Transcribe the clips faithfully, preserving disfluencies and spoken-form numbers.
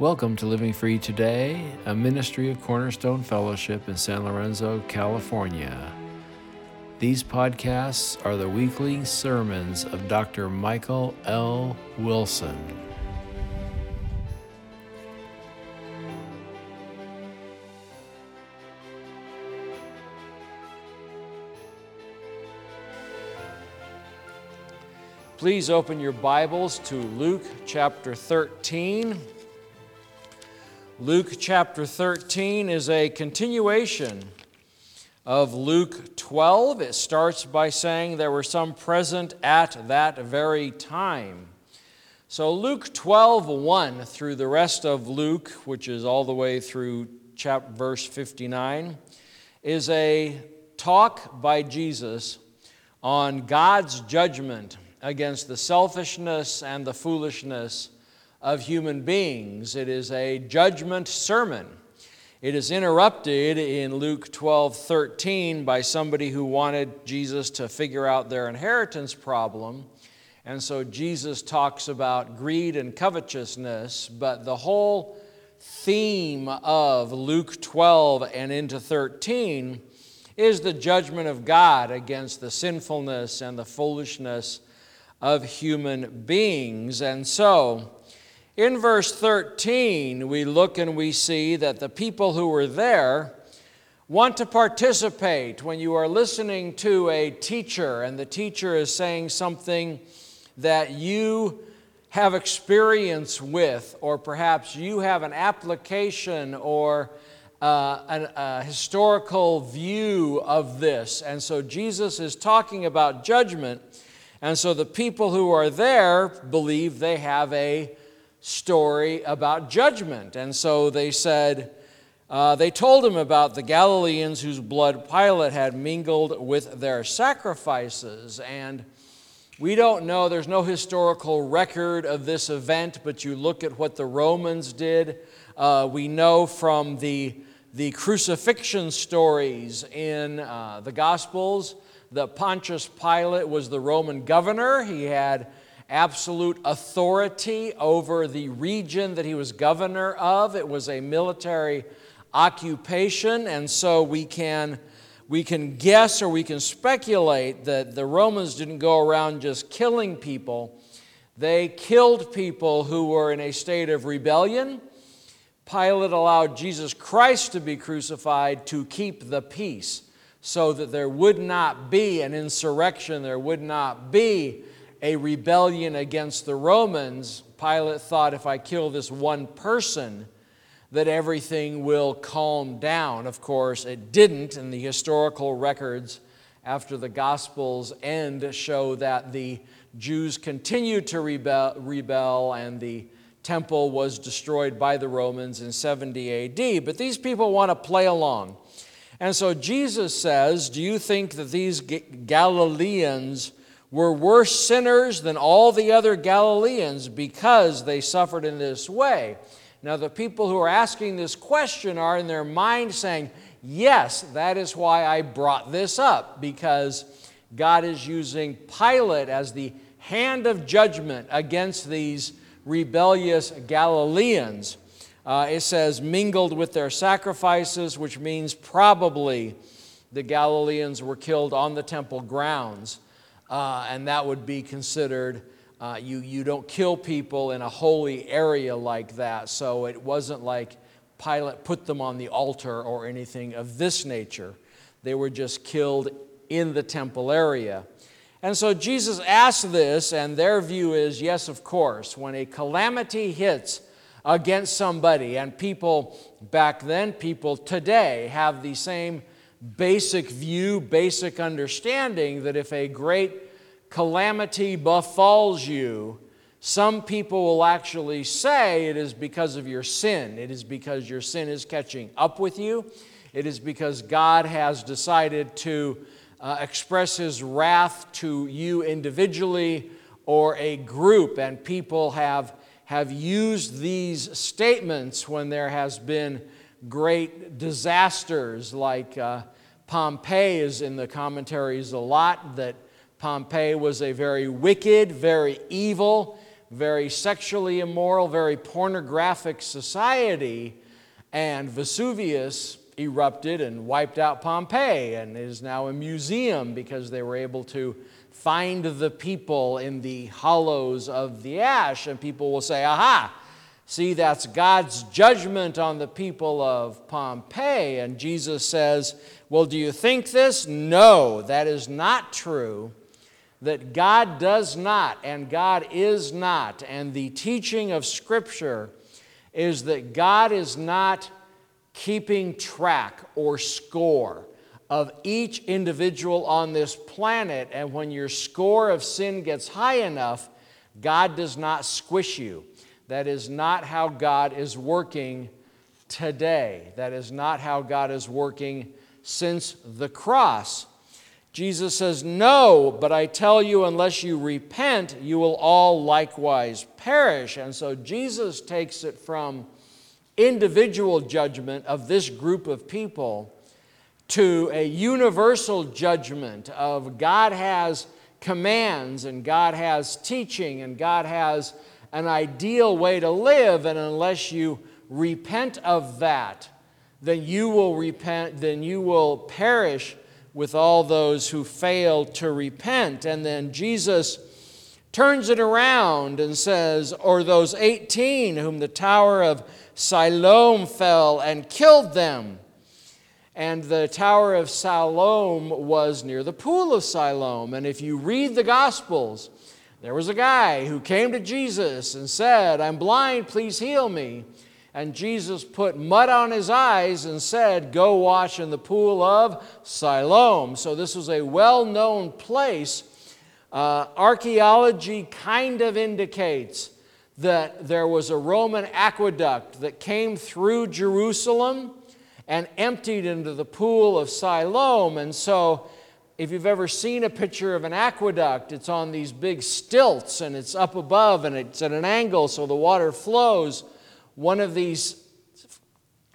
Welcome to Living Free Today, a ministry of Cornerstone Fellowship in San Lorenzo, California. These podcasts are the weekly sermons of Doctor Michael L. Wilson. Please open your Bibles to Luke chapter thirteen. Luke chapter thirteen is a continuation of Luke twelve. It starts by saying there were some present at that very time. So Luke twelve one through the rest of Luke, which is all the way through chapter verse fifty-nine, is a talk by Jesus on God's judgment against the selfishness and the foolishness of human beings. It is a judgment sermon. It is interrupted in Luke twelve thirteen by somebody who wanted Jesus to figure out their inheritance problem. And so Jesus talks about greed and covetousness, but the whole theme of Luke twelve and into thirteen is the judgment of God against the sinfulness and the foolishness of human beings. And so in verse thirteen, we look and we see that the people who were there want to participate. When you are listening to a teacher and the teacher is saying something that you have experience with, or perhaps you have an application or uh, an, a historical view of this. And so Jesus is talking about judgment. And so the people who are there believe they have a story about judgment. And so they said, uh, they told him about the Galileans whose blood Pilate had mingled with their sacrifices. And we don't know, there's no historical record of this event, but you look at what the Romans did. Uh, we know from the, the crucifixion stories in uh, the Gospels that Pontius Pilate was the Roman governor. He had absolute authority over the region that he was governor of. It was a military occupation, and so we can we can guess or we can speculate that the Romans didn't go around just killing people. They killed people who were in a state of rebellion. Pilate allowed Jesus Christ to be crucified to keep the peace so that there would not be an insurrection, there would not be a rebellion against the Romans. Pilate thought, if I kill this one person, that everything will calm down. Of course, it didn't, and the historical records after the Gospels end show that the Jews continued to rebel, rebel and the temple was destroyed by the Romans in seventy A D. But these people want to play along. And so Jesus says, do you think that these Galileans were worse sinners than all the other Galileans because they suffered in this way? Now, the people who are asking this question are in their mind saying, yes, that is why I brought this up, because God is using Pilate as the hand of judgment against these rebellious Galileans. Uh, it says, mingled with their sacrifices, which means probably the Galileans were killed on the temple grounds. Uh, and that would be considered, uh, you, you don't kill people in a holy area like that. So it wasn't like Pilate put them on the altar or anything of this nature. They were just killed in the temple area. And so Jesus asked this, and their view is, yes, of course, when a calamity hits against somebody, and people back then, people today have the same basic view, basic understanding that if a great calamity befalls you, some people will actually say it is because of your sin. It is because your sin is catching up with you. It is because God has decided to uh, express His wrath to you individually or a group. And people have, have used these statements when there has been great disasters, like uh, Pompeii is in the commentaries a lot, that Pompeii was a very wicked, very evil, very sexually immoral, very pornographic society, and Vesuvius erupted and wiped out Pompeii and is now a museum because they were able to find the people in the hollows of the ash. And people will say, aha, see, that's God's judgment on the people of Pompeii. And Jesus says, well, do you think this? No, that is not true. That God does not and God is not, and the teaching of Scripture is that God is not keeping track or score of each individual on this planet, and when your score of sin gets high enough, God does not squish you. That is not how God is working today. That is not how God is working since the cross. Jesus says, no, but I tell you, unless you repent, you will all likewise perish. And so Jesus takes it from individual judgment of this group of people to a universal judgment of God has commands and God has teaching and God has an ideal way to live, and unless you repent of that, then you will repent, then you will perish with all those who fail to repent. And then Jesus turns it around and says, or those eighteen whom the Tower of Siloam fell and killed them. And the Tower of Siloam was near the Pool of Siloam. And if you read the Gospels, there was a guy who came to Jesus and said, I'm blind, please heal me. And Jesus put mud on his eyes and said, go wash in the Pool of Siloam. So this was a well-known place. Uh, archaeology kind of indicates that there was a Roman aqueduct that came through Jerusalem and emptied into the Pool of Siloam. And so if you've ever seen a picture of an aqueduct, it's on these big stilts and it's up above and it's at an angle so the water flows. One of these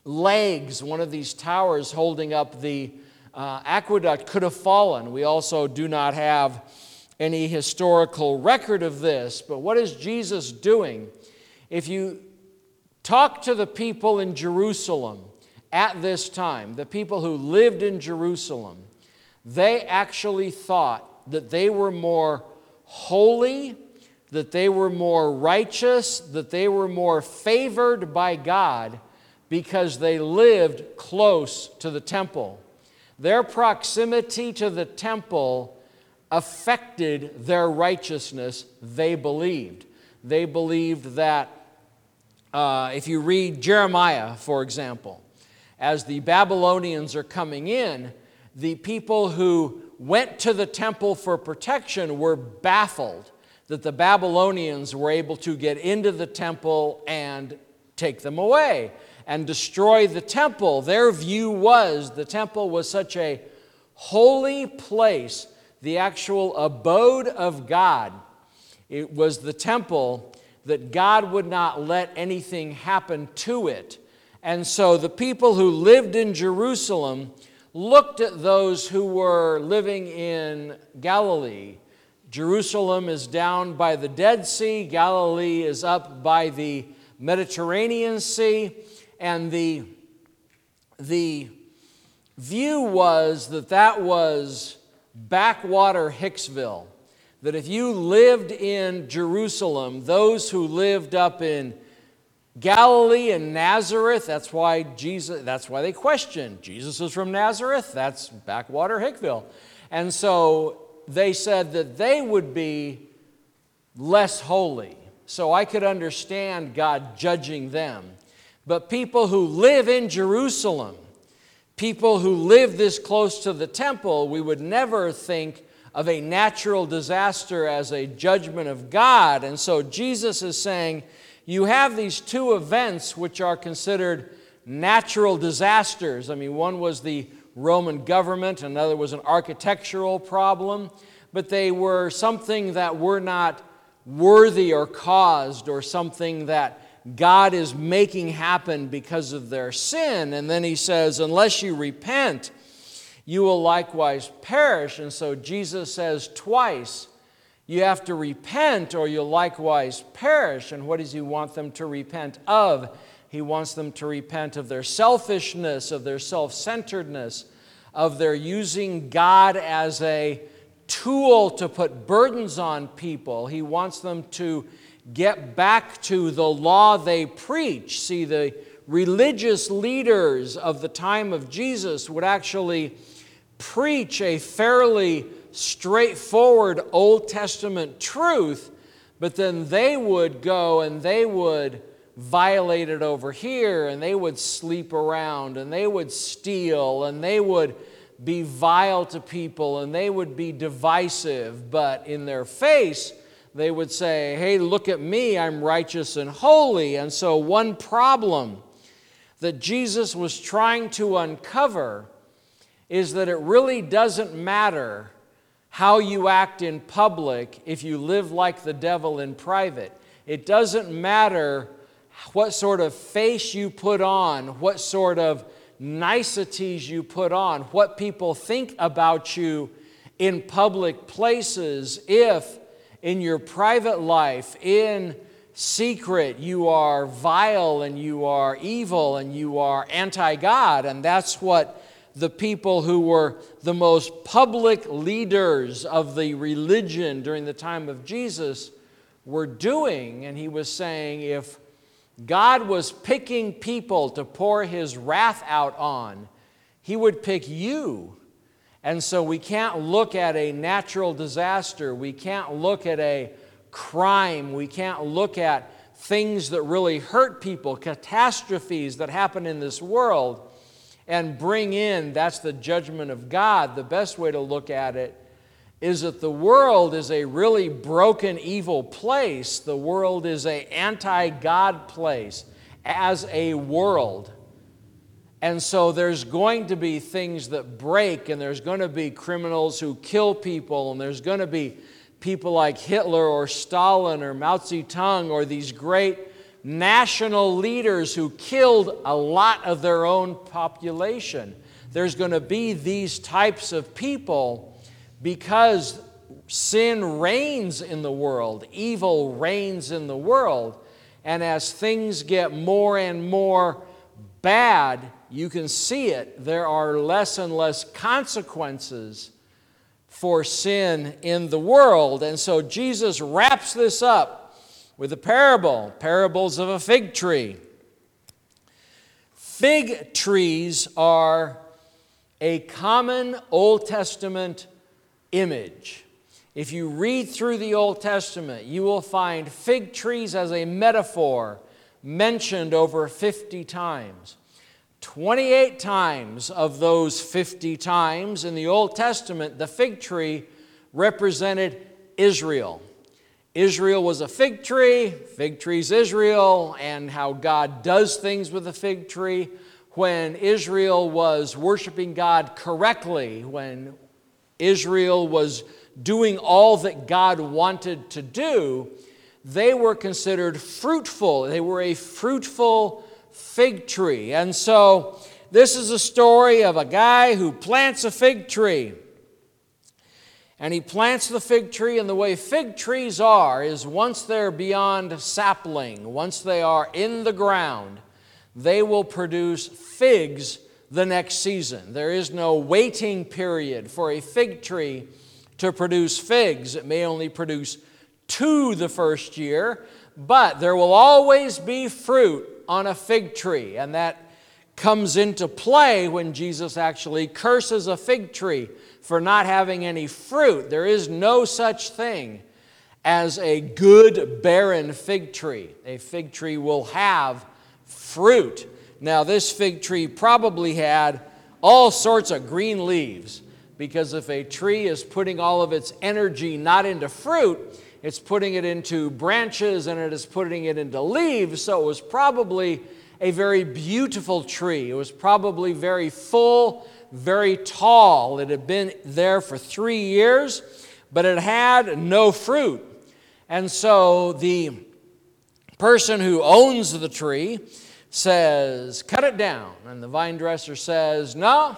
legs, one of these towers holding up the uh, aqueduct could have fallen. We also do not have any historical record of this, but what is Jesus doing? If you talk to the people in Jerusalem at this time, the people who lived in Jerusalem, they actually thought that they were more holy, that they were more righteous, that they were more favored by God because they lived close to the temple. Their proximity to the temple affected their righteousness, they believed. They believed that, uh, if you read Jeremiah, for example, as the Babylonians are coming in, the people who went to the temple for protection were baffled that the Babylonians were able to get into the temple and take them away and destroy the temple. Their view was the temple was such a holy place, the actual abode of God. It was the temple that God would not let anything happen to it. And so the people who lived in Jerusalem looked at those who were living in Galilee. Jerusalem is down by the Dead Sea, Galilee is up by the Mediterranean Sea, and the, the view was that that was backwater Hicksville, that if you lived in Jerusalem, those who lived up in Galilee and Nazareth, that's why Jesus, that's why they questioned, Jesus is from Nazareth, that's backwater Hicksville. And so they said that they would be less holy. So I could understand God judging them. But people who live in Jerusalem, people who live this close to the temple, we would never think of a natural disaster as a judgment of God. And so Jesus is saying, you have these two events which are considered natural disasters. I mean, one was the Roman government, another was an architectural problem, but they were something that were not worthy or caused or something that God is making happen because of their sin. And then he says, unless you repent, you will likewise perish. And so Jesus says twice, You have to repent or you'll likewise perish. And what does he want them to repent of? He wants them to repent of their selfishness, of their self-centeredness, of their using God as a tool to put burdens on people. He wants them to get back to the law they preach. See, the religious leaders of the time of Jesus would actually preach a fairly straightforward Old Testament truth, but then they would go and they would violate it over here, and they would sleep around, and they would steal, and they would be vile to people, and they would be divisive. But in their face, they would say, hey, look at me, I'm righteous and holy. And so one problem that Jesus was trying to uncover is that it really doesn't matter how you act in public if you live like the devil in private. It doesn't matter what sort of face you put on, what sort of niceties you put on, what people think about you in public places, if in your private life, in secret, you are vile and you are evil and you are anti-God. And that's what the people who were the most public leaders of the religion during the time of Jesus were doing. And he was saying, if God was picking people to pour his wrath out on, he would pick you. And so we can't look at a natural disaster. We can't look at a crime. We can't look at things that really hurt people, catastrophes that happen in this world, and bring in, that's the judgment of God. The best way to look at it is that the world is a really broken, evil place. The world is an anti-God place as a world. And so there's going to be things that break, and there's going to be criminals who kill people, and there's going to be people like Hitler or Stalin or Mao Zedong or these great national leaders who killed a lot of their own population. There's going to be these types of people, because sin reigns in the world, evil reigns in the world, and as things get more and more bad, you can see it. There are less and less consequences for sin in the world. And so Jesus wraps this up with a parable, parables of a fig tree. Fig trees are a common Old Testament image. If you read through the Old Testament, you will find fig trees as a metaphor mentioned over fifty times. twenty-eight times of those fifty times in the Old Testament, the fig tree represented Israel. Israel was a fig tree, fig tree's Israel, and how God does things with the fig tree. When Israel was worshiping God correctly, when Israel was doing all that God wanted to do, they were considered fruitful. They were a fruitful fig tree. And so this is a story of a guy who plants a fig tree. And he plants the fig tree, and the way fig trees are is once they're beyond sapling, once they are in the ground, they will produce figs the next season. There is no waiting period for a fig tree to produce figs. It may only produce two the first year, but there will always be fruit on a fig tree. And that comes into play when Jesus actually curses a fig tree for not having any fruit. There is no such thing as a good barren fig tree. A fig tree will have fruit. Now, this fig tree probably had all sorts of green leaves, because if a tree is putting all of its energy not into fruit, it's putting it into branches and it is putting it into leaves. So it was probably a very beautiful tree. It was probably very full, very tall. It had been there for three years, but it had no fruit. And so the person who owns the tree says, cut it down. And the vine dresser says, no,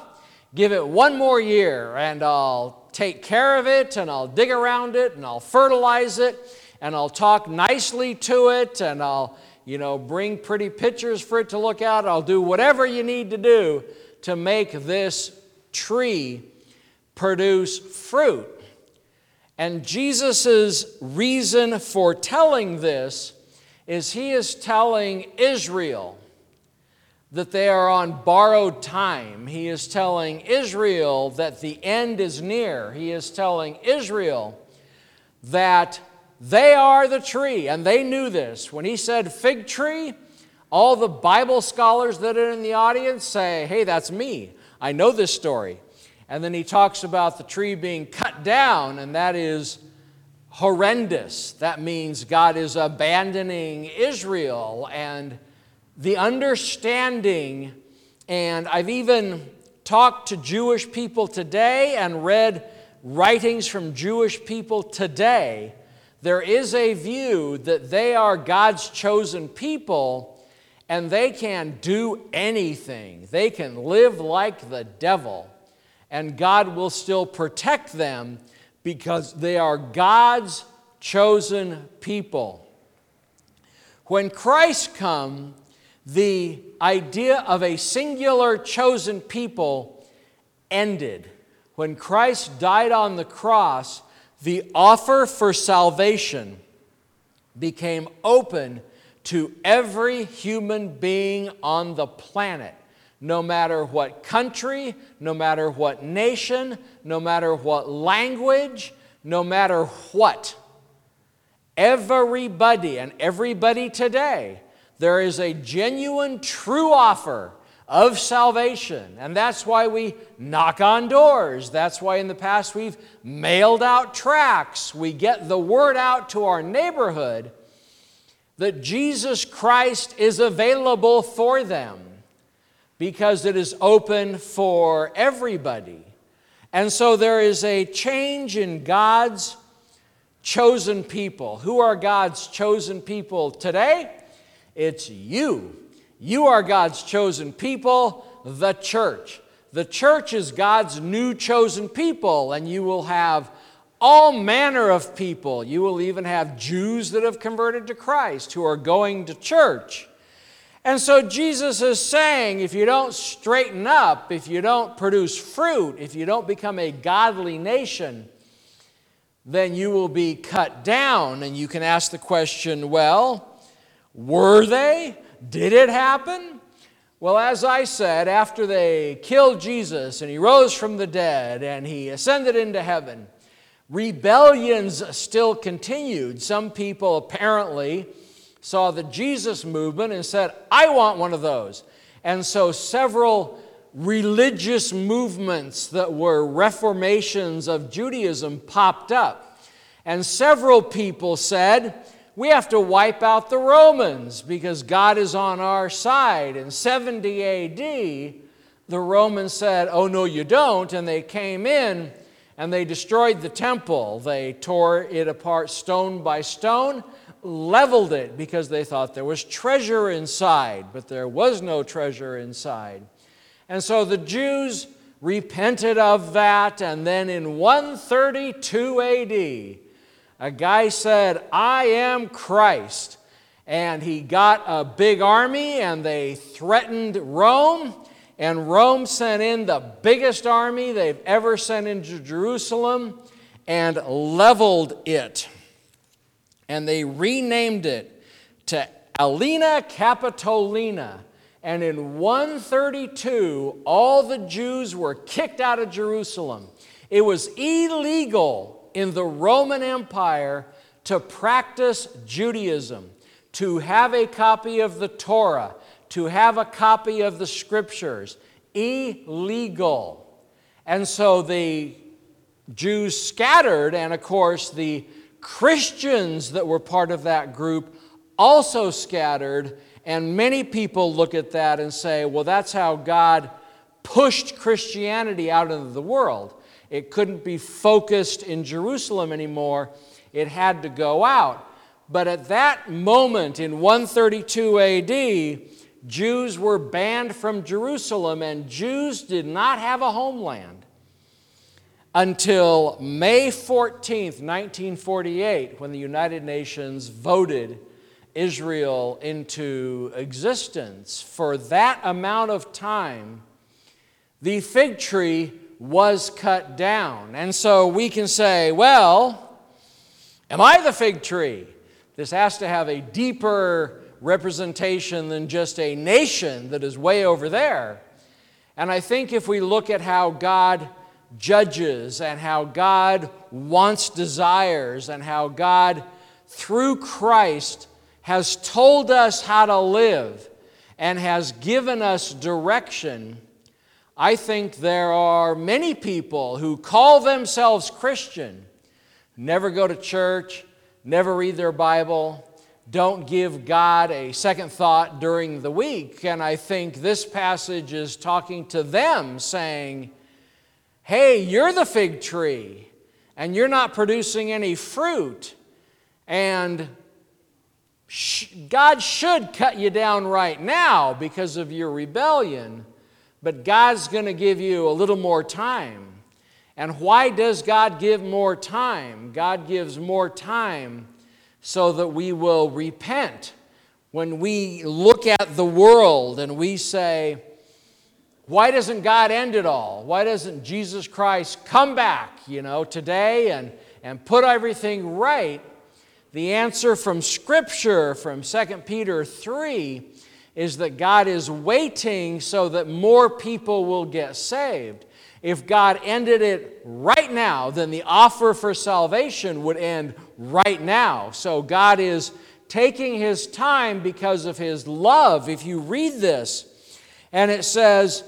give it one more year and I'll take care of it, and I'll dig around it, and I'll fertilize it, and I'll talk nicely to it, and I'll, you know, bring pretty pictures for it to look at. I'll do whatever you need to do to make this tree produce fruit. And Jesus' reason for telling this is he is telling Israel that they are on borrowed time. He is telling Israel that the end is near. He is telling Israel that they are the tree, and they knew this. When he said fig tree, all the Bible scholars that are in the audience say, hey, that's me. I know this story. And then he talks about the tree being cut down, and that is horrendous. That means God is abandoning Israel and the understanding. And I've even talked to Jewish people today and read writings from Jewish people today. There is a view that they are God's chosen people, and they can do anything. They can live like the devil, and God will still protect them because they are God's chosen people. When Christ comes, the idea of a singular chosen people ended. When Christ died on the cross, the offer for salvation became open to every human being on the planet. No matter what country, no matter what nation, no matter what language, no matter what. Everybody, and everybody today, there is a genuine, true offer of salvation. And that's why we knock on doors. That's why in the past we've mailed out tracts. We get the word out to our neighborhood that Jesus Christ is available for them, because it is open for everybody. And so there is a change in God's chosen people. Who are God's chosen people today? It's you. You are God's chosen people, the church. The church is God's new chosen people, and you will have all manner of people. You will even have Jews that have converted to Christ who are going to church. And so Jesus is saying, if you don't straighten up, if you don't produce fruit, if you don't become a godly nation, then you will be cut down. And you can ask the question, well, were they? Did it happen? Well, as I said, after they killed Jesus and he rose from the dead and he ascended into heaven, rebellions still continued. Some people apparently saw the Jesus movement and said, I want one of those. And so several religious movements that were reformations of Judaism popped up. And several people said, we have to wipe out the Romans because God is on our side. In seventy A D, the Romans said, oh, no, you don't. And they came in and they destroyed the temple. They tore it apart stone by stone, leveled it because they thought there was treasure inside, but there was no treasure inside. And so the Jews repented of that, and then in one thirty-two A D, a guy said, I am Christ. And he got a big army, and they threatened Rome, and Rome sent in the biggest army they've ever sent into Jerusalem and leveled it. And they renamed it to Alina Capitolina. And in one thirty-two, all the Jews were kicked out of Jerusalem. It was illegal in the Roman Empire to practice Judaism, to have a copy of the Torah, to have a copy of the Scriptures. Illegal. And so the Jews scattered, and of course the Christians that were part of that group also scattered, and many people look at that and say, well, that's how God pushed Christianity out into the world. It couldn't be focused in Jerusalem anymore. It had to go out. But at that moment in one thirty-two A D, Jews were banned from Jerusalem, and Jews did not have a homeland. until May fourteenth, nineteen forty-eight, when the United Nations voted Israel into existence. For that amount of time, the fig tree was cut down. And so we can say, well, am I the fig tree? This has to have a deeper representation than just a nation that is way over there. And I think if we look at how God judges and how God wants, desires, and how God, through Christ, has told us how to live and has given us direction, I think there are many people who call themselves Christian, never go to church, never read their Bible, don't give God a second thought during the week. And I think this passage is talking to them, saying, hey, you're the fig tree, and you're not producing any fruit, and sh- God should cut you down right now because of your rebellion, but God's going to give you a little more time. And why does God give more time? God gives more time so that we will repent. When we look at the world and we say, why doesn't God end it all? Why doesn't Jesus Christ come back, you know, today and, and put everything right? The answer from Scripture, from Second Peter three, is that God is waiting so that more people will get saved. If God ended it right now, then the offer for salvation would end right now. So God is taking His time because of His love. If you read this, and it says,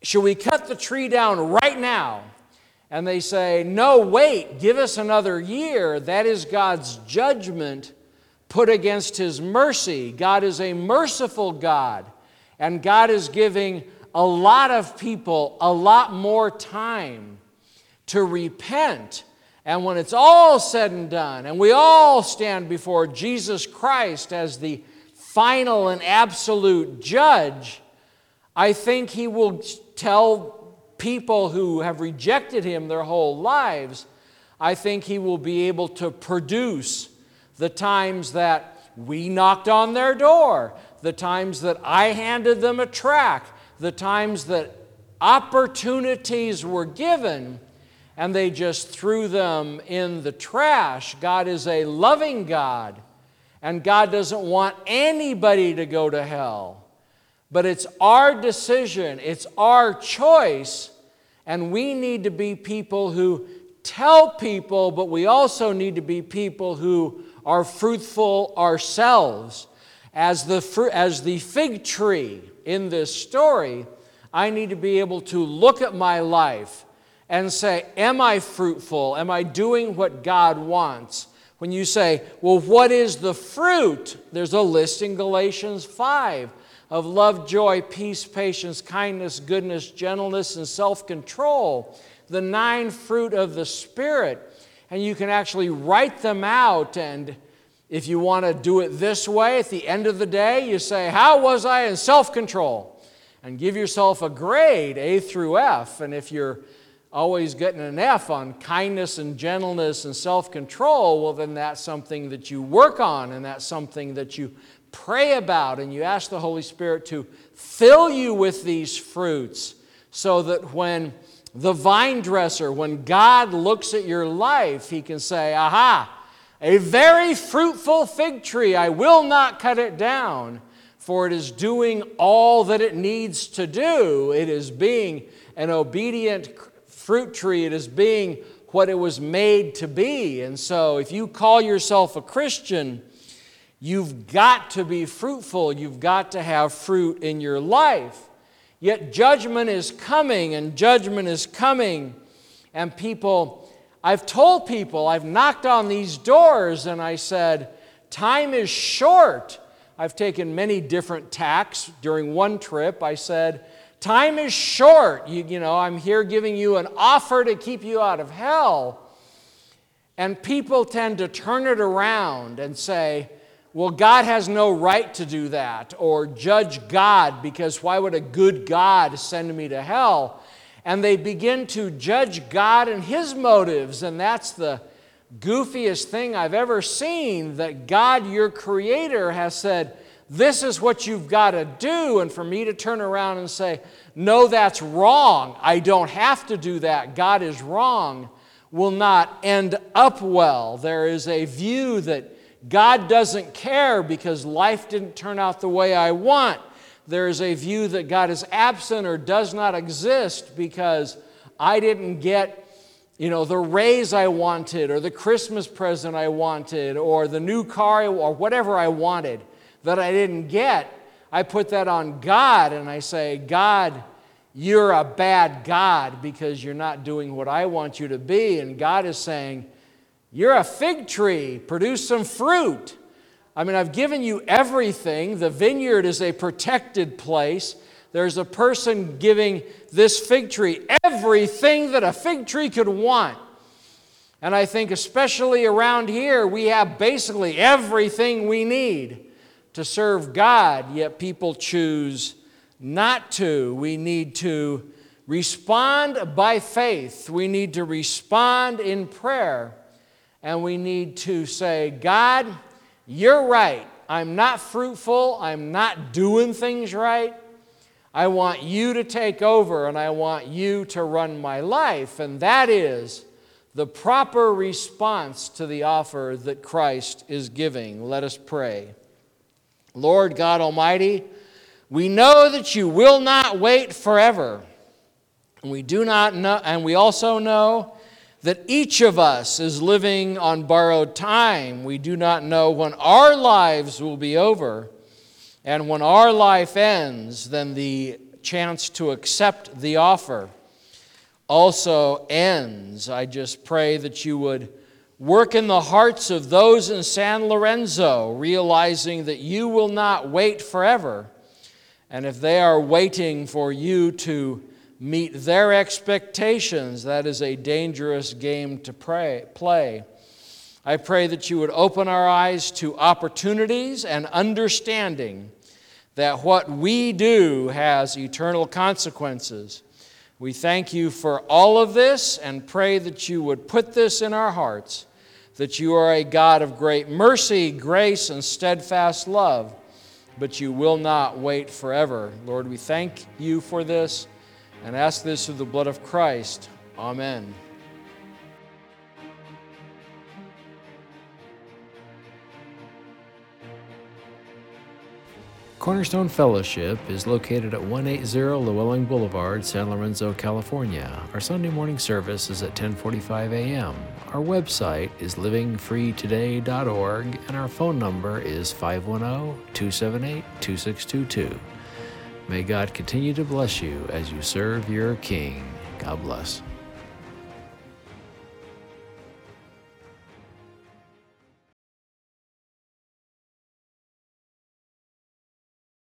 should we cut the tree down right now? And they say, no, wait, give us another year. That is God's judgment put against His mercy. God is a merciful God, and God is giving a lot of people a lot more time to repent. And when it's all said and done, and we all stand before Jesus Christ as the final and absolute judge, I think He will tell people who have rejected Him their whole lives, I think He will be able to produce the times that we knocked on their door, the times that I handed them a tract, the times that opportunities were given and they just threw them in the trash. God is a loving God, and God doesn't want anybody to go to hell. But it's our decision, it's our choice, and we need to be people who tell people, but we also need to be people who are fruitful ourselves. As the, fr- as the fig tree in this story, I need to be able to look at my life and say, am I fruitful? Am I doing what God wants? When you say, well, what is the fruit? There's a list in Galatians five of love, joy, peace, patience, kindness, goodness, gentleness, and self-control. The nine fruit of the Spirit. And you can actually write them out, and if you want to do it this way, at the end of the day, you say, how was I in self-control? And give yourself a grade, A through F. And if you're always getting an F on kindness and gentleness and self-control, well, then that's something that you work on, and that's something that you pray about, and you ask the Holy Spirit to fill you with these fruits so that when the vine dresser, when God looks at your life, He can say, aha, a very fruitful fig tree, I will not cut it down, for it is doing all that it needs to do. It is being an obedient fruit tree. It is being what it was made to be. And so if you call yourself a Christian, you've got to be fruitful. You've got to have fruit in your life. Yet judgment is coming, and judgment is coming, and people... I've told people, I've knocked on these doors and I said, time is short. I've taken many different tacks. During one trip, I said, time is short. You, you know, I'm here giving you an offer to keep you out of hell. And people tend to turn it around and say, well, God has no right to do that, or judge God, because why would a good God send me to hell? and they begin to judge God and his motives, and that's the goofiest thing I've ever seen, that God, your creator, has said, this is what you've got to do, and for me to turn around and say, no, that's wrong, I don't have to do that, God is wrong, will not end up well. There is a view that God doesn't care because life didn't turn out the way I want. There is a view that God is absent or does not exist because I didn't get, you know, the raise I wanted or the Christmas present I wanted or the new car or whatever I wanted that I didn't get. I put that on God and I say, God, you're a bad God because you're not doing what I want you to be. And God is saying, you're a fig tree, produce some fruit. I mean, I've given you everything. The vineyard is a protected place. There's a person giving this fig tree everything that a fig tree could want. And I think especially around here, we have basically everything we need to serve God, yet people choose not to. We need to respond by faith. We need to respond in prayer. And we need to say, God, you're right. I'm not fruitful. I'm not doing things right. I want you to take over and I want you to run my life. And that is the proper response to the offer that Christ is giving. Let us pray. Lord God Almighty, we know that you will not wait forever. And we do not know, and we also know that each of us is living on borrowed time. We do not know when our lives will be over. And when our life ends, then the chance to accept the offer also ends. I just pray that you would work in the hearts of those in San Lorenzo, realizing that you will not wait forever. And if they are waiting for you to meet their expectations, that is a dangerous game to pray, play. I pray that you would open our eyes to opportunities and understanding that what we do has eternal consequences. We thank you for all of this and pray that you would put this in our hearts, that you are a God of great mercy, grace, and steadfast love, but you will not wait forever. Lord, we thank you for this. And ask this through the blood of Christ. Amen. Cornerstone Fellowship is located at one eighty Llewellyn Boulevard, San Lorenzo, California. Our Sunday morning service is at ten forty-five a.m. Our website is living free today dot org, and our phone number is five one zero, two seven eight, two six two two. May God continue to bless you as you serve your King. God bless.